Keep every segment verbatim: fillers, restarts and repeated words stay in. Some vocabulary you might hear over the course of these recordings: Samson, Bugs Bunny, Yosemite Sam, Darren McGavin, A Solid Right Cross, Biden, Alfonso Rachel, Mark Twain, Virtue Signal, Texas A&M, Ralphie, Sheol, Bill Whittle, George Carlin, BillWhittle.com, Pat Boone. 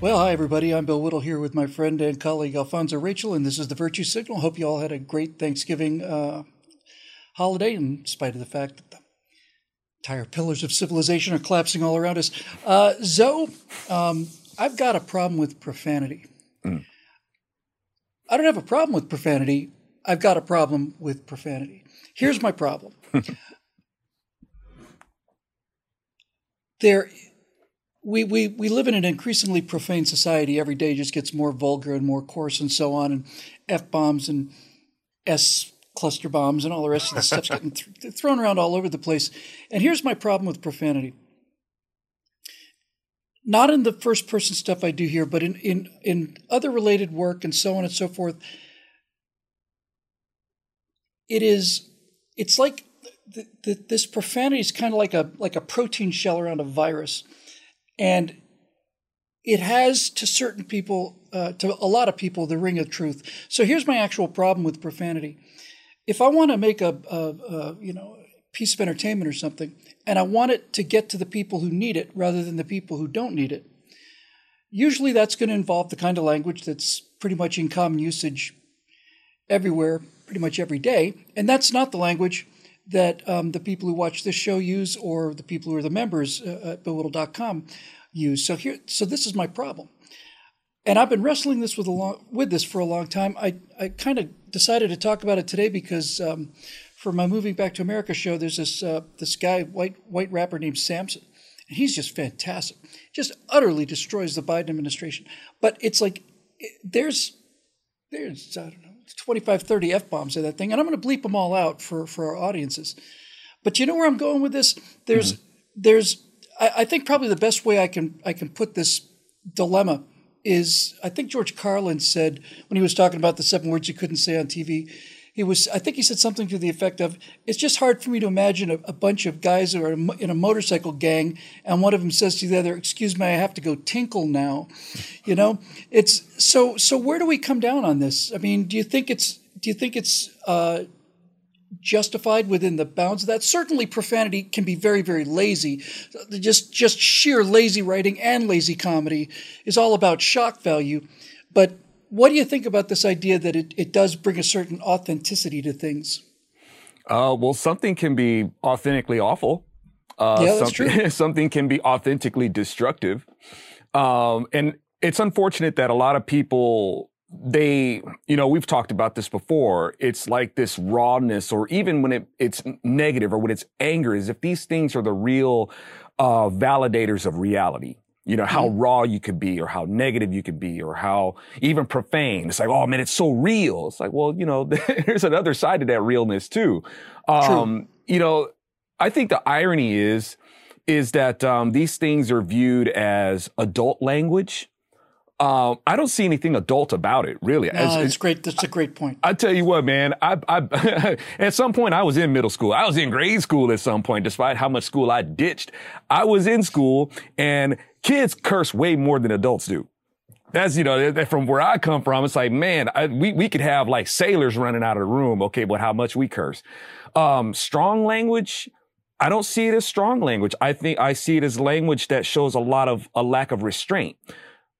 Well, hi, everybody. I'm Bill Whittle here with my friend and colleague Alfonso Rachel, and this is the Virtue Signal. Hope you all had a great Thanksgiving uh, holiday, in spite of the fact that the entire pillars of civilization are collapsing all around us. Uh, so, um, I've got a problem with profanity. Mm. I don't have a problem with profanity. I've got a problem with profanity. Here's my problem. There, we, we, we live in an increasingly profane society. Every day just gets more vulgar and more coarse and so on, and F-bombs and S-cluster bombs and all the rest of the stuff's getting th- thrown around all over the place. And here's my problem with profanity. Not in the first person stuff I do here, but in, in, in other related work and so on and so forth, it is, it's like th- th- this profanity is kind of like a, like a protein shell around a virus. And it has to certain people, uh, to a lot of people, the ring of truth. So here's my actual problem with profanity. If I want to make a, a, a you know, piece of entertainment or something, and I want it to get to the people who need it rather than the people who don't need it, usually that's going to involve the kind of language that's pretty much in common usage everywhere, pretty much every day. And that's not the language that um, the people who watch this show use or the people who are the members uh, at Bill Whittle dot com use. So here, so this is my problem. And I've been wrestling this with a long, with this for a long time. I, I kind of decided to talk about it today because um, for my Moving Back to America show, there's this uh, this guy, white white rapper named Samson, and he's just fantastic. Just utterly destroys the Biden administration. But it's like it, there's there's I don't know twenty-five, thirty F-bombs in that thing, and I'm going to bleep them all out for for our audiences. But you know where I'm going with this? There's mm-hmm. there's I, I think probably the best way I can I can put this dilemma is I think George Carlin said when he was talking about the seven words you couldn't say on T V. He was, I think he said something to the effect of, it's just hard for me to imagine a, a bunch of guys who are in a motorcycle gang, and one of them says to the other, excuse me, I have to go tinkle now. You know, it's, so, so where do we come down on this? I mean, do you think it's, do you think it's uh, justified within the bounds of that? Certainly profanity can be very, very lazy. Just, just sheer lazy writing and lazy comedy is all about shock value. But what do you think about this idea that it, it does bring a certain authenticity to things? Uh, well, something can be authentically awful. Uh, yeah, that's something, true. Something can be authentically destructive. Um, and it's unfortunate that a lot of people, they, you know, we've talked about this before. It's like this rawness, or even when it, it's negative or when it's anger, is if these things are the real uh, validators of reality. You know, how raw you could be, or how negative you could be, or how even profane. It's like, oh man, it's so real. It's like, well, you know, there's another side to that realness too. Um, True. You know, I think the irony is, is that um, these things are viewed as adult language. Um, I don't see anything adult about it, really. No, as, it's as, great. That's a great point. I, I tell you what, man. I, I at some point I was in middle school. I was in grade school at some point, despite how much school I ditched. I was in school, and kids curse way more than adults do. That's, you know, that from where I come from, it's like, man, I, we we could have like sailors running out of the room. Okay, but how much we curse? Um, strong language. I don't see it as strong language. I think I see it as language that shows a lot of a lack of restraint.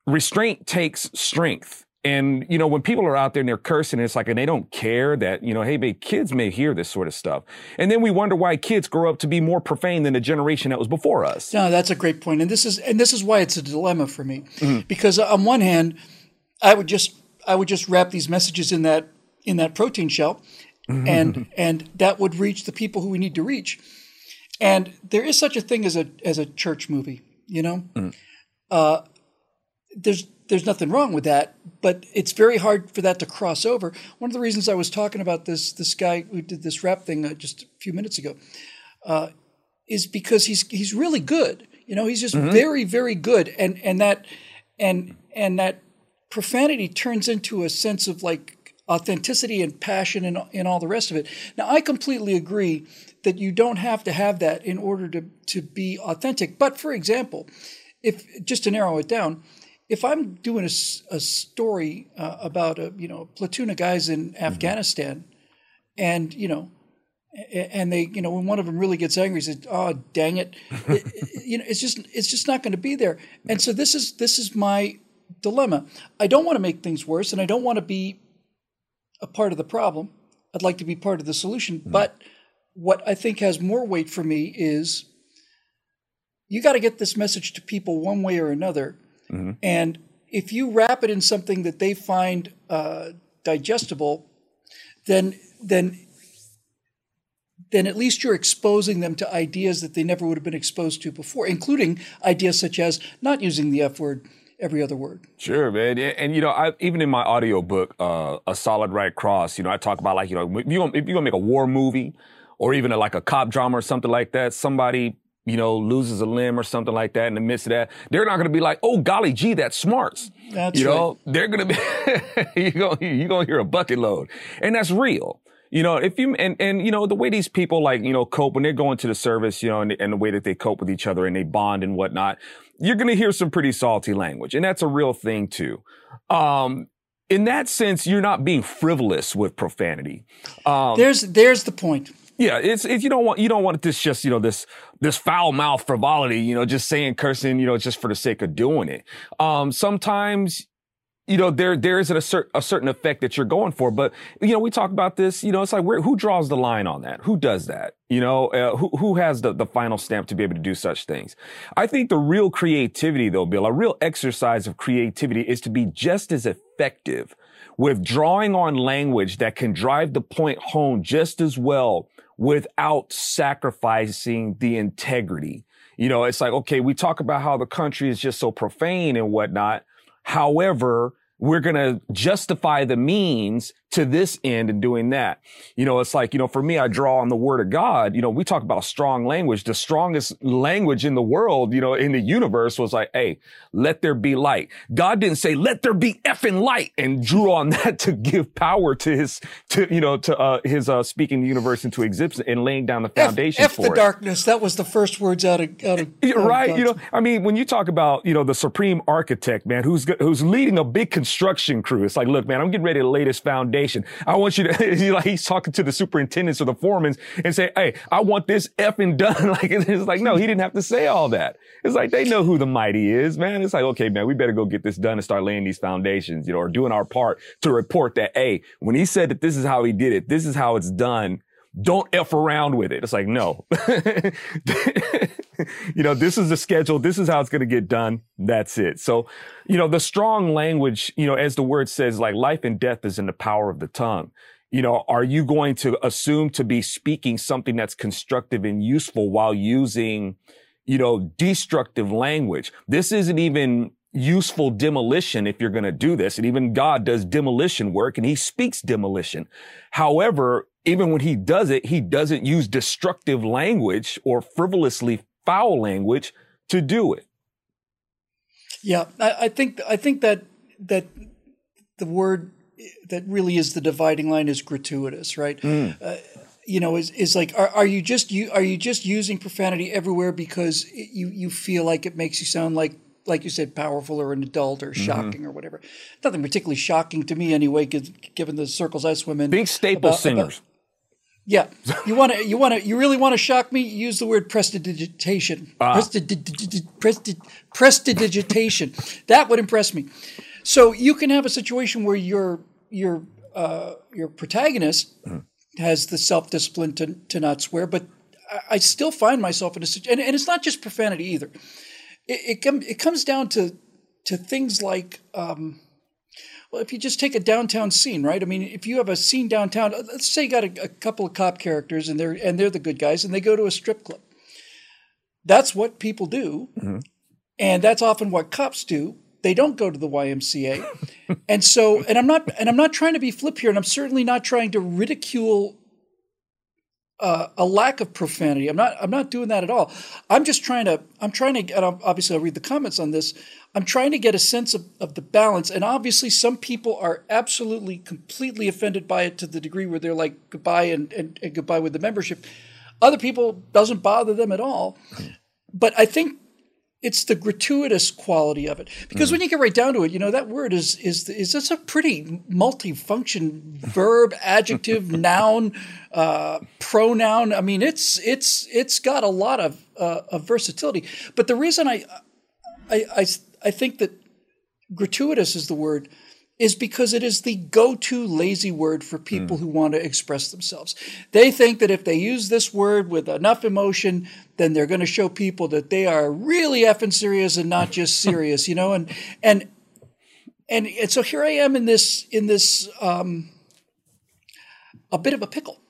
Restraint takes strength. And, you know, when people are out there and they're cursing, it's like, and they don't care that, you know, hey, babe, kids may hear this sort of stuff. And then we wonder why kids grow up to be more profane than the generation that was before us. No, that's a great point. And this is, and this is why it's a dilemma for me, mm-hmm. because on one hand, I would just, I would just wrap these messages in that, in that protein shell, and, and that would reach the people who we need to reach. And there is such a thing as a, as a church movie, you know, mm-hmm. uh, There's there's nothing wrong with that, but it's very hard for that to cross over. One of the reasons I was talking about this this guy who did this rap thing uh, just a few minutes ago uh, is because he's he's really good. You know, he's just mm-hmm. very very good, and and that and and that profanity turns into a sense of like authenticity and passion and and all the rest of it. Now, I completely agree that you don't have to have that in order to to be authentic. But for example, if just to narrow it down. If I'm doing a, a story uh, about a you know platoon of guys in mm-hmm. Afghanistan, and you know, and they you know when one of them really gets angry, he says, "Oh, dang it!" it you know, it's just it's just not going to be there. And so this is this is my dilemma. I don't want to make things worse, and I don't want to be a part of the problem. I'd like to be part of the solution. Mm. But what I think has more weight for me is you got to get this message to people one way or another. Mm-hmm. And if you wrap it in something that they find uh, digestible, then then then at least you're exposing them to ideas that they never would have been exposed to before, including ideas such as not using the F word every other word. Sure, man. And, you know, I, even in my audiobook, uh, A Solid Right Cross, you know, I talk about, like, you know, if you're going to make a war movie or even a, like a cop drama or something like that, somebody, you know, loses a limb or something like that in the midst of that, they're not going to be like, oh, golly gee, that's smarts. That's you know, right. They're going to be, you're going you're going to hear a bucket load. And that's real. You know, if you, and, and, you know, the way these people, like, you know, cope when they're going to the service, you know, and, and the way that they cope with each other and they bond and whatnot, you're going to hear some pretty salty language. And that's a real thing too. Um, in that sense, you're not being frivolous with profanity. Um, there's, there's the point. Yeah, it's if you don't want you don't want this just, you know, this this foul mouth frivolity, you know, just saying cursing, you know, just for the sake of doing it. Um, sometimes, you know, there there isn't a, cer- a certain effect that you're going for. But, you know, we talk about this, you know, it's like where, who draws the line on that? Who does that? You know, uh, who who has the, the final stamp to be able to do such things? I think the real creativity, though, Bill, a real exercise of creativity is to be just as effective with drawing on language that can drive the point home just as well, without sacrificing the integrity. You know, it's like, okay, we talk about how the country is just so profane and whatnot. However, we're going to justify the means to this end in doing that. You know, it's like, you know, for me, I draw on the word of God. You know, we talk about strong language. The strongest language in the world, you know, in the universe was like, hey, let there be light. God didn't say, let there be effing light, and drew on that to give power to his, to, you know, to uh, his uh, speaking the universe into existence and laying down the foundation F, F for it. F the darkness. That was the first words out of, out of right. Out of you know, I mean, when you talk about, you know, the supreme architect, man, who's, who's leading a big construction crew. It's like, look, man, I'm getting ready to lay this foundation. I want you to, you know, like he's talking to the superintendents or the foremen and say, hey, I want this effing done. Like, it's like, no, he didn't have to say all that. It's like, they know who the mighty is, man. It's like, okay, man, we better go get this done and start laying these foundations, you know, or doing our part to report that, hey, when he said that this is how he did it, this is how it's done. Don't F around with it. It's like, no, you know, this is the schedule. This is how it's going to get done. That's it. So, you know, the strong language, you know, as the word says, like life and death is in the power of the tongue. You know, are you going to assume to be speaking something that's constructive and useful while using, you know, destructive language? This isn't even useful demolition if you're going to do this. And even God does demolition work and he speaks demolition. However, even when he does it, he doesn't use destructive language or frivolously foul language to do it. Yeah, I, I think I think that that the word that really is the dividing line is gratuitous, right? Mm. Uh, you know, is is like, are, are you just you are you just using profanity everywhere because it, you you feel like it makes you sound like, like you said, powerful or an adult or shocking mm-hmm. or whatever? Nothing particularly shocking to me anyway, given the circles I swim in. Big staple about, singers. About, Yeah, you want to, you want to, you really want to shock me? Use the word prestidigitation. Ah. Prestid- prestid- prestidigitation. That would impress me. So you can have a situation where your your uh, your protagonist mm. has the self discipline to to not swear, but I, I still find myself in a situation, and, and it's not just profanity either. It it, com- it comes down to to things like. Um, Well, if you just take a downtown scene, right? I mean, if you have a scene downtown, let's say you got a, a couple of cop characters and they're and they're the good guys and they go to a strip club. That's what people do. Mm-hmm. And that's often what cops do. They don't go to the Y M C A. and so and I'm not and I'm not trying to be flip here, and I'm certainly not trying to ridicule uh, a lack of profanity. I'm not I'm not doing that at all. I'm just trying to I'm trying to and obviously I'll read the comments on this. I'm trying to get a sense of, of the balance. And obviously some people are absolutely completely offended by it to the degree where they're like goodbye and, and, and goodbye with the membership. Other people doesn't bother them at all. But I think it's the gratuitous quality of it. Because mm-hmm. when you get right down to it, you know, that word is is is that's a pretty multifunction verb, adjective, noun, uh, pronoun. I mean, it's it's it's got a lot of, uh, of versatility. But the reason I I, I I think that gratuitous is the word, is because it is the go-to lazy word for people mm. who want to express themselves. They think that if they use this word with enough emotion, then they're going to show people that they are really effing serious and not just serious, you know? And, and, and, and so here I am in this, in this, um, a bit of a pickle.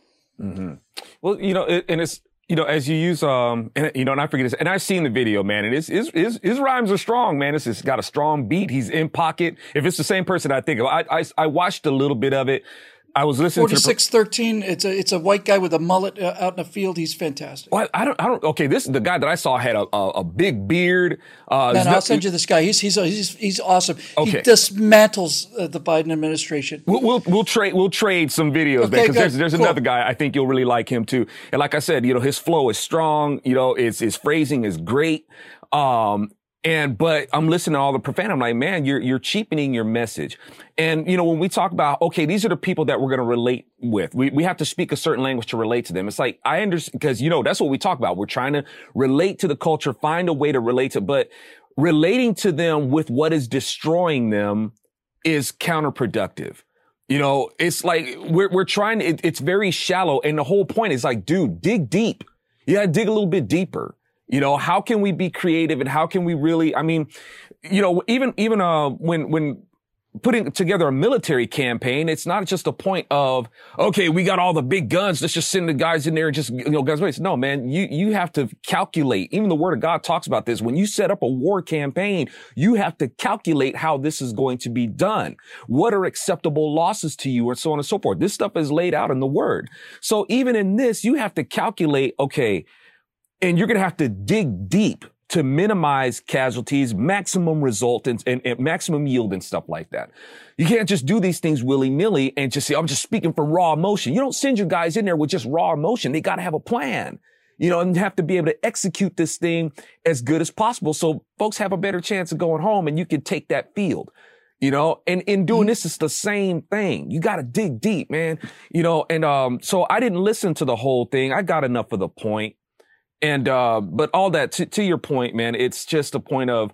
Mm-hmm. Well, you know, it, and it's, you know, as you use, um, and, you know, and I forget this, and I've seen the video, man, and his, his, his, his rhymes are strong, man. It's, it's got a strong beat. He's in pocket. If it's the same person I think of, I, I, I watched a little bit of it. I was listening forty-six thirteen, to forty-six thirteen. It's a it's a white guy with a mullet uh, out in the field. He's fantastic. Well, I, I don't I don't. Okay, this is the guy that I saw had a a, a big beard. Uh, Man, no, I'll send you this guy. He's he's he's he's awesome. Okay. He dismantles uh, the Biden administration. We'll we'll, we'll trade we'll trade some videos okay, because there's there's cool. another guy I think you'll really like him too. And like I said, you know, his flow is strong. You know, his his phrasing is great. Um, And, but I'm listening to all the profanity. I'm like, man, you're, you're cheapening your message. And, you know, when we talk about, okay, these are the people that we're going to relate with, we, we have to speak a certain language to relate to them. It's like, I understand, cause you know, that's what we talk about. We're trying to relate to the culture, find a way to relate to, but relating to them with what is destroying them is counterproductive. You know, it's like, we're, we're trying to, it, it's very shallow. And the whole point is like, dude, dig deep. You gotta dig a little bit deeper. You know, how can we be creative and how can we really, I mean, you know, even, even, uh, when, when putting together a military campaign, it's not just a point of, okay, we got all the big guns. Let's just send the guys in there and just, you know, guys, wait. No, man, you, you have to calculate. Even the Word of God talks about this. When you set up a war campaign, you have to calculate how this is going to be done. What are acceptable losses to you and so on and so forth. This stuff is laid out in the Word. So even in this, you have to calculate, okay, and you're going to have to dig deep to minimize casualties, maximum result and, and, and maximum yield and stuff like that. You can't just do these things willy-nilly and just say, I'm just speaking from raw emotion. You don't send your guys in there with just raw emotion. They got to have a plan, you know, and have to be able to execute this thing as good as possible. So folks have a better chance of going home and you can take that field. You know, and in doing this, it's the same thing. You got to dig deep, man. You know, and um, so I didn't listen to the whole thing. I got enough of the point. And, uh, but all that to, to your point, man, it's just a point of,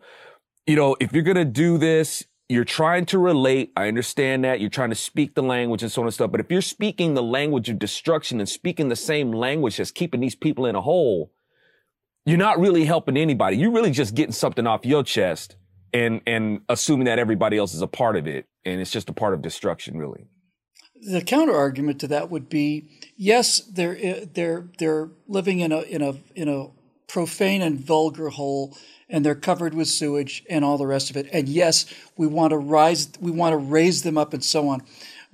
you know, if you're going to do this, you're trying to relate. I understand that you're trying to speak the language and so on and stuff. But if you're speaking the language of destruction and speaking the same language that's keeping these people in a hole, you're not really helping anybody. You're really just getting something off your chest and, and assuming that everybody else is a part of it. And it's just a part of destruction, really. The counter argument to that would be, yes, they're they're they're living in a in a in a profane and vulgar hole, and they're covered with sewage and all the rest of it. And yes, we want to rise, we want to raise them up and so on,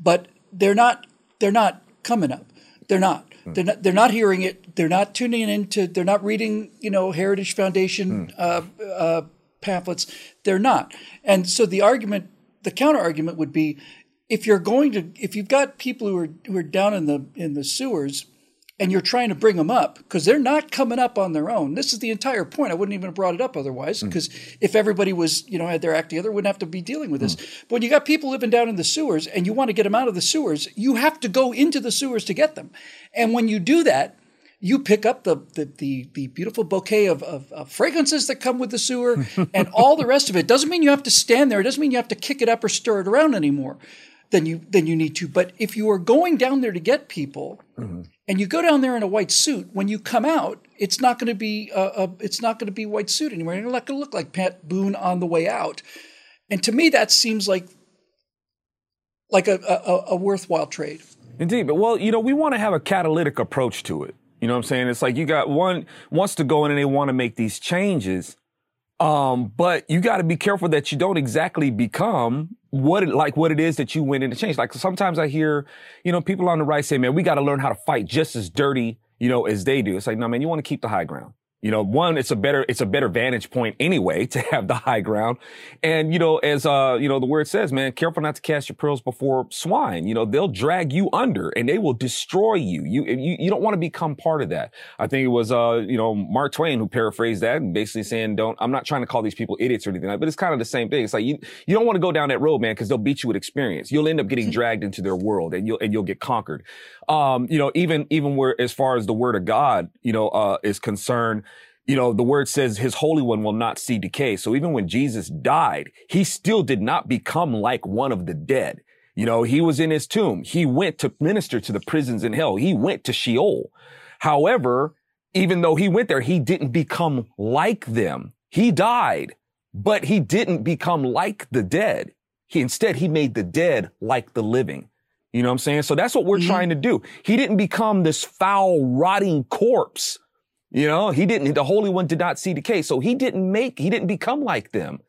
but they're not they're not coming up. They're not. Mm. They're not. They're not hearing it. They're not tuning into. They're not reading. You know, Heritage Foundation mm. uh, uh, pamphlets. They're not. And so the argument, the counter argument would be, if you're going to, if you've got people who are who are down in the in the sewers, and you're trying to bring them up because they're not coming up on their own. This is the entire point. I wouldn't even have brought it up otherwise because mm. if everybody was, you know, had their act together, wouldn't have to be dealing with this. Mm. But when you got people living down in the sewers and you want to get them out of the sewers, you have to go into the sewers to get them. And when you do that, you pick up the the the, the beautiful bouquet of, of, of fragrances that come with the sewer and all the rest of it. Doesn't mean you have to stand there. It doesn't mean you have to kick it up or stir it around anymore. Then you then you need to. But if you are going down there to get people, mm-hmm. and you go down there in a white suit, when you come out, it's not going to be a, a it's not going to be white suit anymore. You're not going to look like Pat Boone on the way out. And to me, that seems like like a a, a worthwhile trade. Indeed, but well, you know, we want to have a catalytic approach to it. You know what I'm saying? It's like you got one wants to go in and they want to make these changes. Um, but you got to be careful that you don't exactly become what it, like what it is that you went in to change. Like sometimes I hear, you know, people on the right say, man, we got to learn how to fight just as dirty, you know, as they do. It's like, no, man, you want to keep the high ground. You know, one, it's a better, it's a better vantage point anyway to have the high ground. And, you know, as, uh, you know, the word says, man, careful not to cast your pearls before swine. You know, they'll drag you under and they will destroy you. You, you, you don't want to become part of that. I think it was, uh, you know, Mark Twain who paraphrased that and basically saying, don't, I'm not trying to call these people idiots or anything like that, but it's kind of the same thing. It's like, you, you don't want to go down that road, man, because they'll beat you with experience. You'll end up getting dragged into their world and you'll, and you'll get conquered. Um, you know, even, even where, as far as the Word of God, you know, uh, is concerned, you know, the word says his Holy One will not see decay. So even when Jesus died, he still did not become like one of the dead. You know, he was in his tomb. He went to minister to the prisons in hell. He went to Sheol. However, even though he went there, he didn't become like them. He died, but he didn't become like the dead. He, instead, he made the dead like the living. You know what I'm saying? So that's what we're mm-hmm. trying to do. He didn't become this foul, rotting corpse. You know, he didn't, the Holy One did not see decay. So he didn't make, he didn't become like them.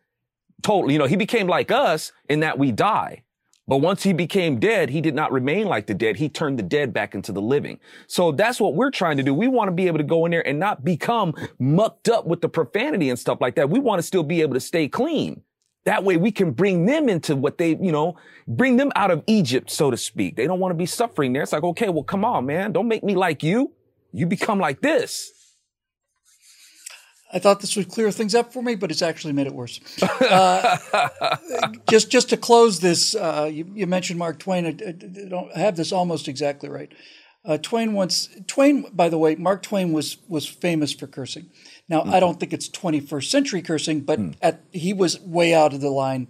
Totally. You know, he became like us in that we die. But once he became dead, he did not remain like the dead. He turned the dead back into the living. So that's what we're trying to do. We want to be able to go in there and not become mucked up with the profanity and stuff like that. We want to still be able to stay clean. That way we can bring them into what they, you know, bring them out of Egypt, so to speak. They don't want to be suffering there. It's like, okay, well, come on, man. Don't make me like you. You become like this. I thought this would clear things up for me, but it's actually made it worse. Uh, just just to close this, uh, you, you mentioned Mark Twain. I, I don't have this almost exactly right. Uh, Twain once Twain, by the way, Mark Twain was was famous for cursing. Now mm-hmm. I don't think it's twenty-first century cursing, but mm. at, he was way out of the line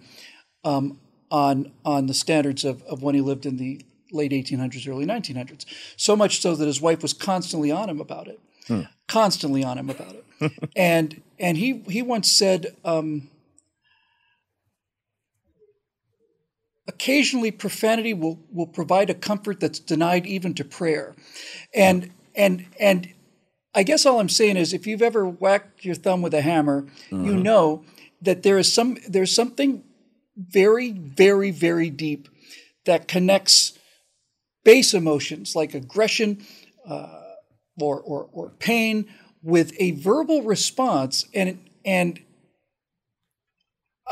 um, on on the standards of, of when he lived in the late eighteen hundreds, early nineteen hundreds. So much so that his wife was constantly on him about it. Hmm. Constantly on him about it. and and he, he once said, um, occasionally profanity will, will provide a comfort that's denied even to prayer. And, and, and I guess all I'm saying is if you've ever whacked your thumb with a hammer, mm-hmm. you know that there is some there's something very, very, very deep that connects base emotions like aggression, uh, Or, or or pain with a verbal response, and and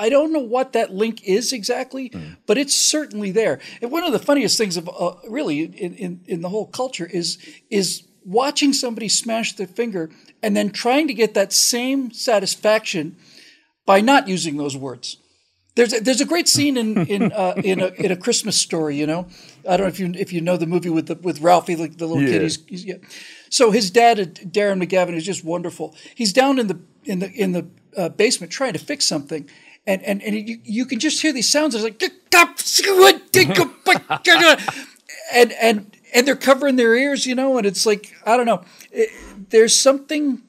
I don't know what that link is exactly, mm. but it's certainly there. And one of the funniest things of uh, really in, in in the whole culture is is watching somebody smash their finger and then trying to get that same satisfaction by not using those words. There's a, there's a great scene in in uh, in, a, in a Christmas Story, you know. I don't know if you if you know the movie with the, with Ralphie, like the little yeah. kid. He's, he's, yeah. So his dad, Darren McGavin, is just wonderful. He's down in the in the in the uh, basement trying to fix something, and and and you, you can just hear these sounds. It's like and and and they're covering their ears, you know. And it's like I don't know. It, there's something.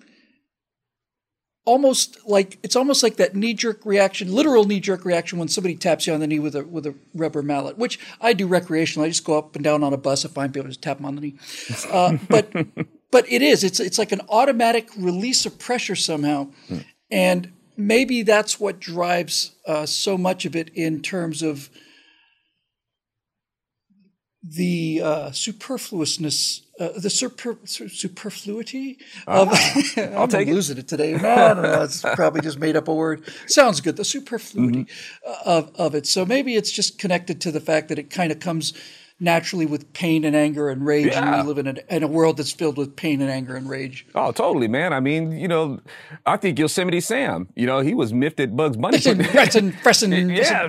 Almost like it's almost like that knee-jerk reaction, literal knee-jerk reaction when somebody taps you on the knee with a with a rubber mallet, which I do recreationally. I just go up and down on a bus if I'm able to tap them on the knee. Uh, but but it is it's it's like an automatic release of pressure somehow, hmm. and maybe that's what drives uh, so much of it in terms of the uh, superfluousness. Uh, the super, su superfluity of – I'm losing it today. I don't know. It's probably just made up a word. Sounds good. The superfluity mm-hmm. of, of it. So maybe it's just connected to the fact that it kind of comes naturally with pain and anger and rage. Yeah. And we live in a, in a world that's filled with pain and anger and rage. Oh, totally, man. I mean, you know, I think Yosemite Sam, you know, he was miffed at Bugs Bunny. It's in, it's in, fressin, yeah,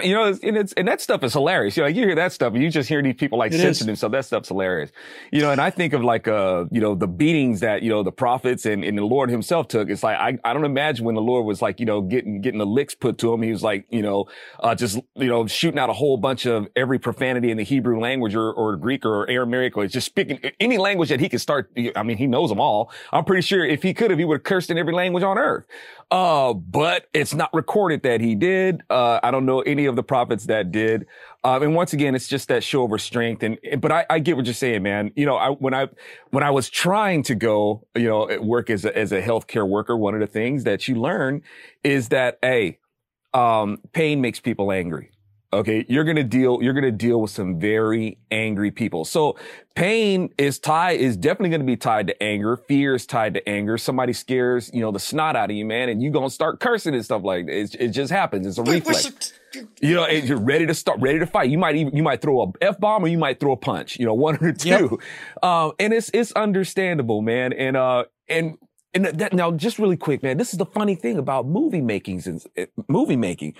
you know, and, it's, and that stuff is hilarious. You know, you hear that stuff and you just hear these people like censoring themselves. That stuff's hilarious. You know, and I think of like, uh, you know, the beatings that, you know, the prophets and, and the Lord himself took. It's like, I, I don't imagine when the Lord was like, you know, getting, getting the licks put to him. He was like, you know, uh, just, you know, shooting out a whole bunch of every profanity in the Hebrew language or, or Greek or Aramaic, or it's just speaking any language that he could start. I mean, he knows them all. I'm pretty sure if he could have, he would have cursed in every language on earth. Uh, but it's not recorded that he did. Uh, I don't know any of the prophets that did. Um, and once again, it's just that show of restraint. And, and but I, I get what you're saying, man. You know, I, when I when I was trying to go, you know, work as a, as a healthcare worker, one of the things that you learn is that, hey, um, pain makes people angry. Okay, you're gonna deal. You're gonna deal with some very angry people. So pain is tied is definitely gonna be tied to anger. Fear is tied to anger. Somebody scares you know the snot out of you, man, and you gonna start cursing and stuff like that. It, it just happens. It's a reflex. You know, and you're ready to start, ready to fight. You might even you might throw a f bomb or you might throw a punch. You know, one or two. Yep. Um, and it's it's understandable, man. And uh and. And that, now, just really quick, man. This is the funny thing about movie makings and uh, movie making.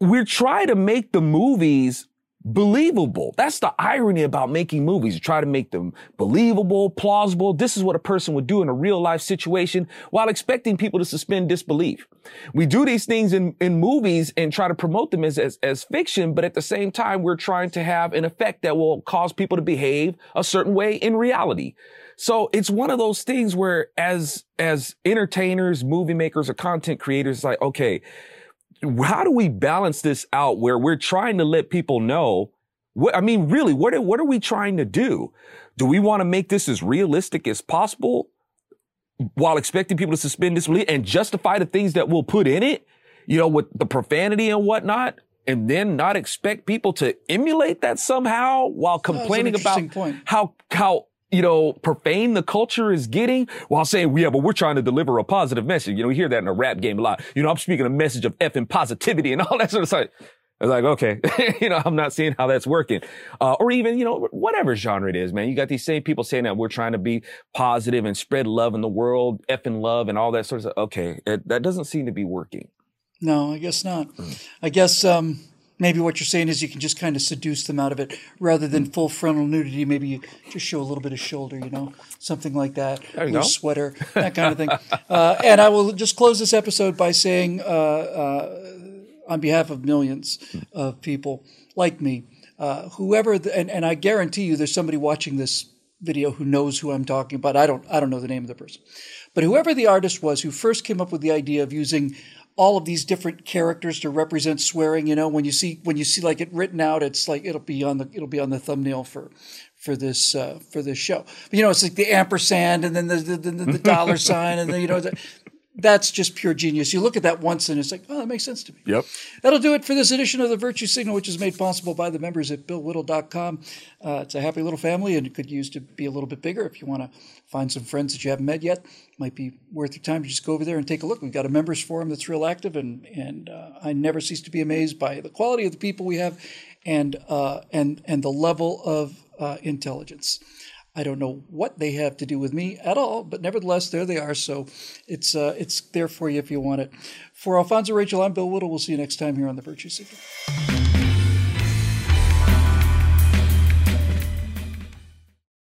We're trying to make the movies believable. That's the irony about making movies. You try to make them believable, plausible. This is what a person would do in a real life situation while expecting people to suspend disbelief. We do these things in, in movies and try to promote them as, as, as fiction, but at the same time, we're trying to have an effect that will cause people to behave a certain way in reality. So it's one of those things where as, as entertainers, movie makers, or content creators, it's like, okay, how do we balance this out where we're trying to let people know what, I mean, really, what are, what are we trying to do? Do we want to make this as realistic as possible while expecting people to suspend disbelief and justify the things that we'll put in it, you know, with the profanity and whatnot, and then not expect people to emulate that somehow while complaining about point. how, how, you know, profane the culture is getting while saying, yeah, but we're trying to deliver a positive message. You know, we hear that in a rap game a lot. You know, I'm speaking a message of effing positivity and all that sort of stuff. I was like, okay, you know, I'm not seeing how that's working. Uh, or even, you know, whatever genre it is, man, you got these same people saying that we're trying to be positive and spread love in the world, effing love and all that sort of stuff. Okay, it, that doesn't seem to be working. No, I guess not. Mm. I guess, um, maybe what you're saying is you can just kind of seduce them out of it rather than full frontal nudity. Maybe you just show a little bit of shoulder, you know, something like that. There you go. Sweater, that kind of thing. Uh, and I will just close this episode by saying, uh, uh, on behalf of millions of people like me, uh, whoever, the, and, and I guarantee you there's somebody watching this video who knows who I'm talking about. I don't, I don't know the name of the person. But whoever the artist was who first came up with the idea of using all of these different characters to represent swearing, you know, when you see, when you see like it written out, it's like, it'll be on the, it'll be on the thumbnail for, for this, uh, for this show. But, you know, it's like the ampersand and then the, the, the, the dollar sign and then, you know, the, that's just pure genius. You look at that once and it's like, oh, that makes sense to me. Yep. That'll do it for this edition of the Virtue Signal, which is made possible by the members at Bill Whittle dot com. Uh, it's a happy little family and it could use to be a little bit bigger. If you want to find some friends that you haven't met yet, might be worth your time to just go over there and take a look. We've got a members forum that's real active, and and uh, I never cease to be amazed by the quality of the people we have and, uh, and, and the level of uh, intelligence. I don't know what they have to do with me at all, but nevertheless, there they are. So it's uh, it's there for you if you want it. For Alfonso Rachel, I'm Bill Whittle. We'll see you next time here on The Virtue Signal.